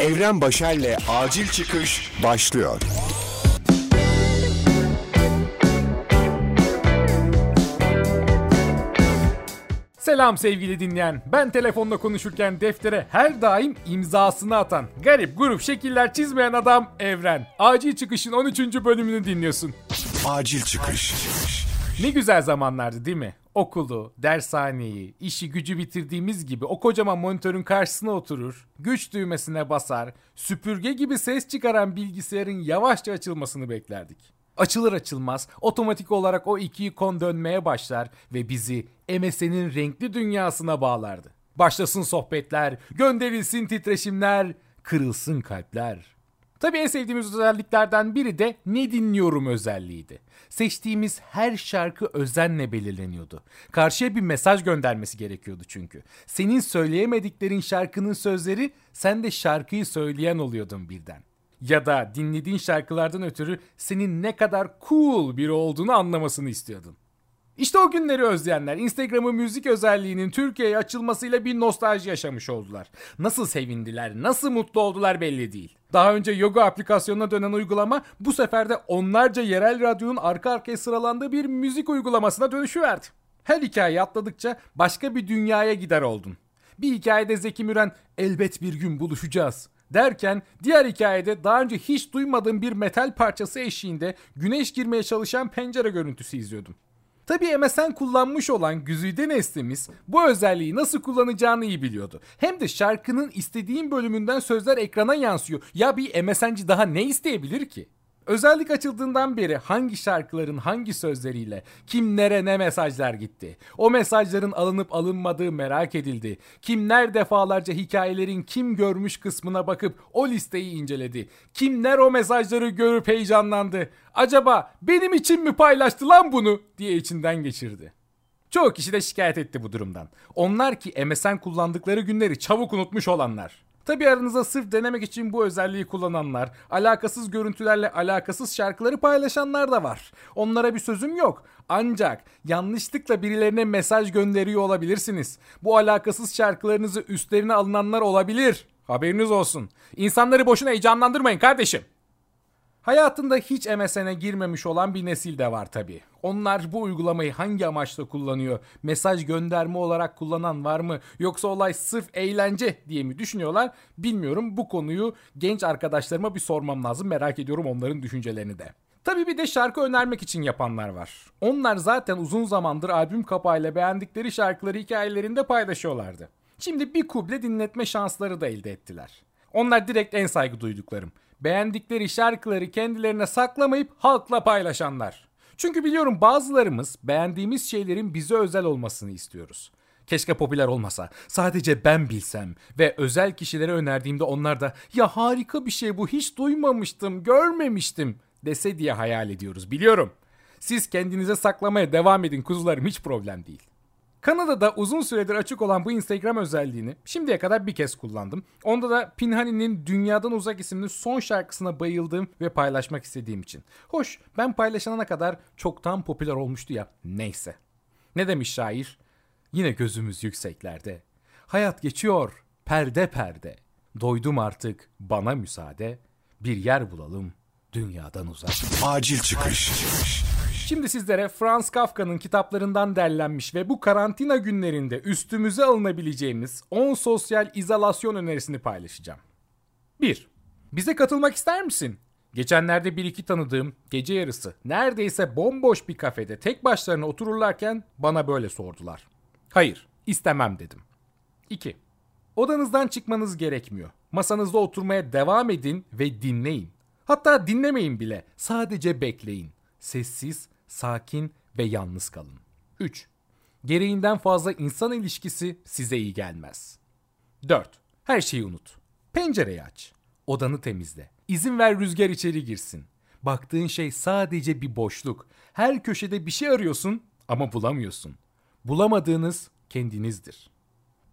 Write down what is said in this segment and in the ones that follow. Evren Başar'la Acil Çıkış başlıyor. Selam sevgili dinleyen. Ben telefonla konuşurken deftere her daim imzasını atan, garip grup şekiller çizmeyen adam Evren. Acil Çıkış'ın 13. bölümünü dinliyorsun. Acil Çıkış. Ne güzel zamanlardı değil mi? Okulu, dershaneyi, işi gücü bitirdiğimiz gibi o kocaman monitörün karşısına oturur, güç düğmesine basar, süpürge gibi ses çıkaran bilgisayarın yavaşça açılmasını beklerdik. Açılır açılmaz otomatik olarak o iki ikon dönmeye başlar ve bizi MSN'in renkli dünyasına bağlardı. Başlasın sohbetler, gönderilsin titreşimler, kırılsın kalpler. Tabii en sevdiğimiz özelliklerden biri de ne dinliyorum özelliğiydi. Seçtiğimiz her şarkı özenle belirleniyordu. Karşıya bir mesaj göndermesi gerekiyordu çünkü. Senin söyleyemediklerin şarkının sözleri, sen de şarkıyı söyleyen oluyordun birden. Ya da dinlediğin şarkılardan ötürü senin ne kadar cool biri olduğunu anlamasını istiyordun. İşte o günleri özleyenler Instagram'ın müzik özelliğinin Türkiye'ye açılmasıyla bir nostalji yaşamış oldular. Nasıl sevindiler, nasıl mutlu oldular belli değil. Daha önce yoga aplikasyonuna dönen uygulama bu sefer de onlarca yerel radyonun arka arkaya sıralandığı bir müzik uygulamasına dönüşüverdi. Her hikaye atladıkça başka bir dünyaya gider oldun. Bir hikayede Zeki Müren elbet bir gün buluşacağız derken diğer hikayede daha önce hiç duymadığım bir metal parçası eşliğinde güneş girmeye çalışan pencere görüntüsü izliyordum. Tabii MSN kullanmış olan güzide neslimiz bu özelliği nasıl kullanacağını iyi biliyordu. Hem de şarkının istediğin bölümünden sözler ekrana yansıyor. Ya bir MSN'ci daha ne isteyebilir ki? Özellik açıldığından beri hangi şarkıların hangi sözleriyle kimlere ne mesajlar gitti? O mesajların alınıp alınmadığı merak edildi. Kimler defalarca hikayelerin kim görmüş kısmına bakıp o listeyi inceledi? Kimler o mesajları görüp heyecanlandı? Acaba benim için mi paylaştı lan bunu diye içinden geçirdi. Çoğu kişi de şikayet etti bu durumdan. Onlar ki MSN kullandıkları günleri çabuk unutmuş olanlar. Tabi aranızda sırf denemek için bu özelliği kullananlar, alakasız görüntülerle alakasız şarkıları paylaşanlar da var. Onlara bir sözüm yok. Ancak yanlışlıkla birilerine mesaj gönderiyor olabilirsiniz. Bu alakasız şarkılarınızı üstlerine alınanlar olabilir. Haberiniz olsun. İnsanları boşuna heyecanlandırmayın kardeşim. Hayatında hiç MSN'e girmemiş olan bir nesil de var tabii. Onlar bu uygulamayı hangi amaçla kullanıyor? Mesaj gönderme olarak kullanan var mı? Yoksa olay sırf eğlence diye mi düşünüyorlar? Bilmiyorum, bu konuyu genç arkadaşlarıma bir sormam lazım. Merak ediyorum onların düşüncelerini de. Tabii bir de şarkı önermek için yapanlar var. Onlar zaten uzun zamandır albüm kapağıyla beğendikleri şarkıları hikayelerinde paylaşıyorlardı. Şimdi bir kuple dinletme şansları da elde ettiler. Onlar direkt en saygı duyduklarım. Beğendikleri şarkıları kendilerine saklamayıp halkla paylaşanlar. Çünkü biliyorum bazılarımız beğendiğimiz şeylerin bize özel olmasını istiyoruz. Keşke popüler olmasa, sadece ben bilsem ve özel kişilere önerdiğimde onlar da "Ya harika bir şey bu, hiç duymamıştım, görmemiştim" dese diye hayal ediyoruz. Biliyorum. Siz kendinize saklamaya devam edin kuzularım, hiç problem değil. Kanada'da uzun süredir açık olan bu Instagram özelliğini şimdiye kadar bir kez kullandım. Onda da Pinhani'nin Dünyadan Uzak isimli son şarkısına bayıldığım ve paylaşmak istediğim için. Hoş, ben paylaşana kadar çoktan popüler olmuştu ya, neyse. Ne demiş şair? Yine gözümüz yükseklerde. Hayat geçiyor perde perde. Doydum artık, bana müsaade. Bir yer bulalım dünyadan uzak. Acil çıkış. Şimdi sizlere Franz Kafka'nın kitaplarından derlenmiş ve bu karantina günlerinde üstümüze alınabileceğimiz 10 sosyal izolasyon önerisini paylaşacağım. 1. Bize katılmak ister misin? Geçenlerde bir iki tanıdığım gece yarısı neredeyse bomboş bir kafede tek başlarına otururlarken bana böyle sordular. Hayır, istemem dedim. 2. Odanızdan çıkmanız gerekmiyor. Masanızda oturmaya devam edin ve dinleyin. Hatta dinlemeyin bile, sadece bekleyin. Sessiz, sakin ve yalnız kalın. 3. Gereğinden fazla insan ilişkisi size iyi gelmez. 4. Her şeyi unut. Pencereyi aç. Odanı temizle. İzin ver rüzgar içeri girsin. Baktığın şey sadece bir boşluk. Her köşede bir şey arıyorsun ama bulamıyorsun. Bulamadığınız kendinizdir.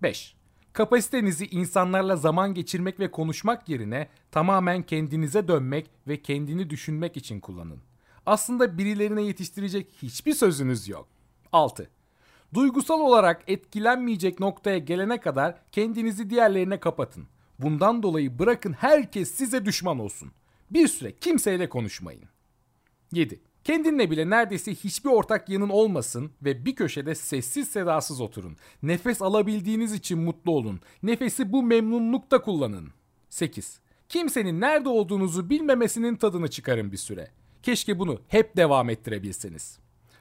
5. Kapasitenizi insanlarla zaman geçirmek ve konuşmak yerine tamamen kendinize dönmek ve kendini düşünmek için kullanın. Aslında birilerine yetiştirecek hiçbir sözünüz yok. 6. Duygusal olarak etkilenmeyecek noktaya gelene kadar kendinizi diğerlerine kapatın. Bundan dolayı bırakın herkes size düşman olsun. Bir süre kimseyle konuşmayın. 7. Kendinle bile neredeyse hiçbir ortak yanın olmasın ve bir köşede sessiz sedasız oturun. Nefes alabildiğiniz için mutlu olun. Nefesi bu memnunlukta kullanın. 8. Kimsenin nerede olduğunuzu bilmemesinin tadını çıkarın bir süre. Keşke bunu hep devam ettirebilseniz.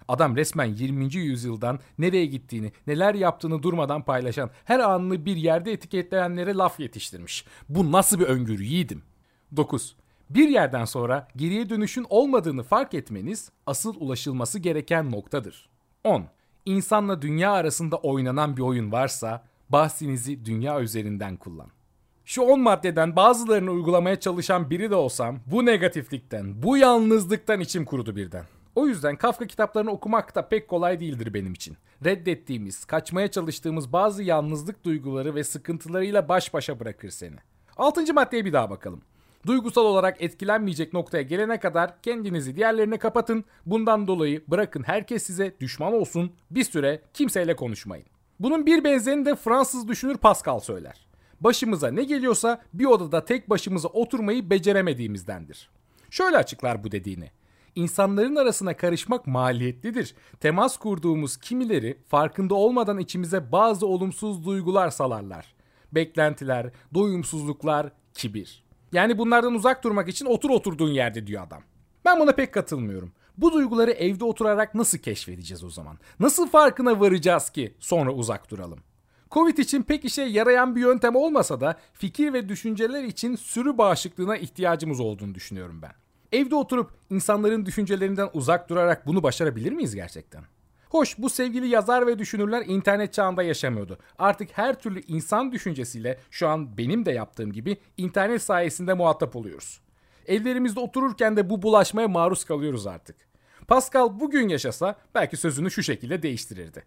Adam resmen 20. yüzyıldan nereye gittiğini, neler yaptığını durmadan paylaşan, her anını bir yerde etiketleyenlere laf yetiştirmiş. Bu nasıl bir öngörü yiğidim? 9. Bir yerden sonra geriye dönüşün olmadığını fark etmeniz asıl ulaşılması gereken noktadır. 10. İnsanla dünya arasında oynanan bir oyun varsa bahsinizi dünya üzerinden kullan. Şu 10 maddeden bazılarını uygulamaya çalışan biri de olsam bu negatiflikten, bu yalnızlıktan içim kurudu birden. O yüzden Kafka kitaplarını okumak da pek kolay değildir benim için. Reddettiğimiz, kaçmaya çalıştığımız bazı yalnızlık duyguları ve sıkıntılarıyla baş başa bırakır seni. 6. maddeye bir daha bakalım. Duygusal olarak etkilenmeyecek noktaya gelene kadar kendinizi diğerlerine kapatın. Bundan dolayı bırakın herkes size düşman olsun, bir süre kimseyle konuşmayın. Bunun bir benzerini de Fransız düşünür Pascal söyler. Başımıza ne geliyorsa bir odada tek başımıza oturmayı beceremediğimizdendir. Şöyle açıklar bu dediğini. İnsanların arasına karışmak maliyetlidir. Temas kurduğumuz kimileri farkında olmadan içimize bazı olumsuz duygular salarlar. Beklentiler, doyumsuzluklar, kibir. Yani bunlardan uzak durmak için otur oturduğun yerde diyor adam. Ben buna pek katılmıyorum. Bu duyguları evde oturarak nasıl keşfedeceğiz o zaman? Nasıl farkına varacağız ki sonra uzak duralım? Covid için pek işe yarayan bir yöntem olmasa da fikir ve düşünceler için sürü bağışıklığına ihtiyacımız olduğunu düşünüyorum ben. Evde oturup insanların düşüncelerinden uzak durarak bunu başarabilir miyiz gerçekten? Hoş, bu sevgili yazar ve düşünürler internet çağında yaşamıyordu. Artık her türlü insan düşüncesiyle şu an benim de yaptığım gibi internet sayesinde muhatap oluyoruz. Evlerimizde otururken de bu bulaşmaya maruz kalıyoruz artık. Pascal bugün yaşasa belki sözünü şu şekilde değiştirirdi.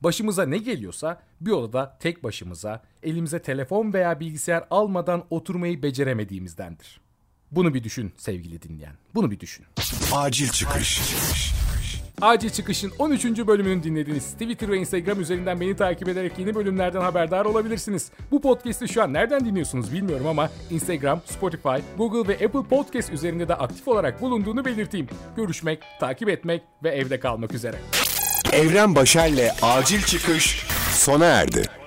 Başımıza ne geliyorsa bir odada tek başımıza, elimize telefon veya bilgisayar almadan oturmayı beceremediğimizdendir. Bunu bir düşün sevgili dinleyen. Bunu bir düşün. Acil çıkış. Acil Çıkış'ın 13. bölümünü dinlediniz. Twitter ve Instagram üzerinden beni takip ederek yeni bölümlerden haberdar olabilirsiniz. Bu podcast'i şu an nereden dinliyorsunuz bilmiyorum ama Instagram, Spotify, Google ve Apple Podcast üzerinde de aktif olarak bulunduğunu belirteyim. Görüşmek, takip etmek ve evde kalmak üzere. Evren Başar'la Acil Çıkış sona erdi.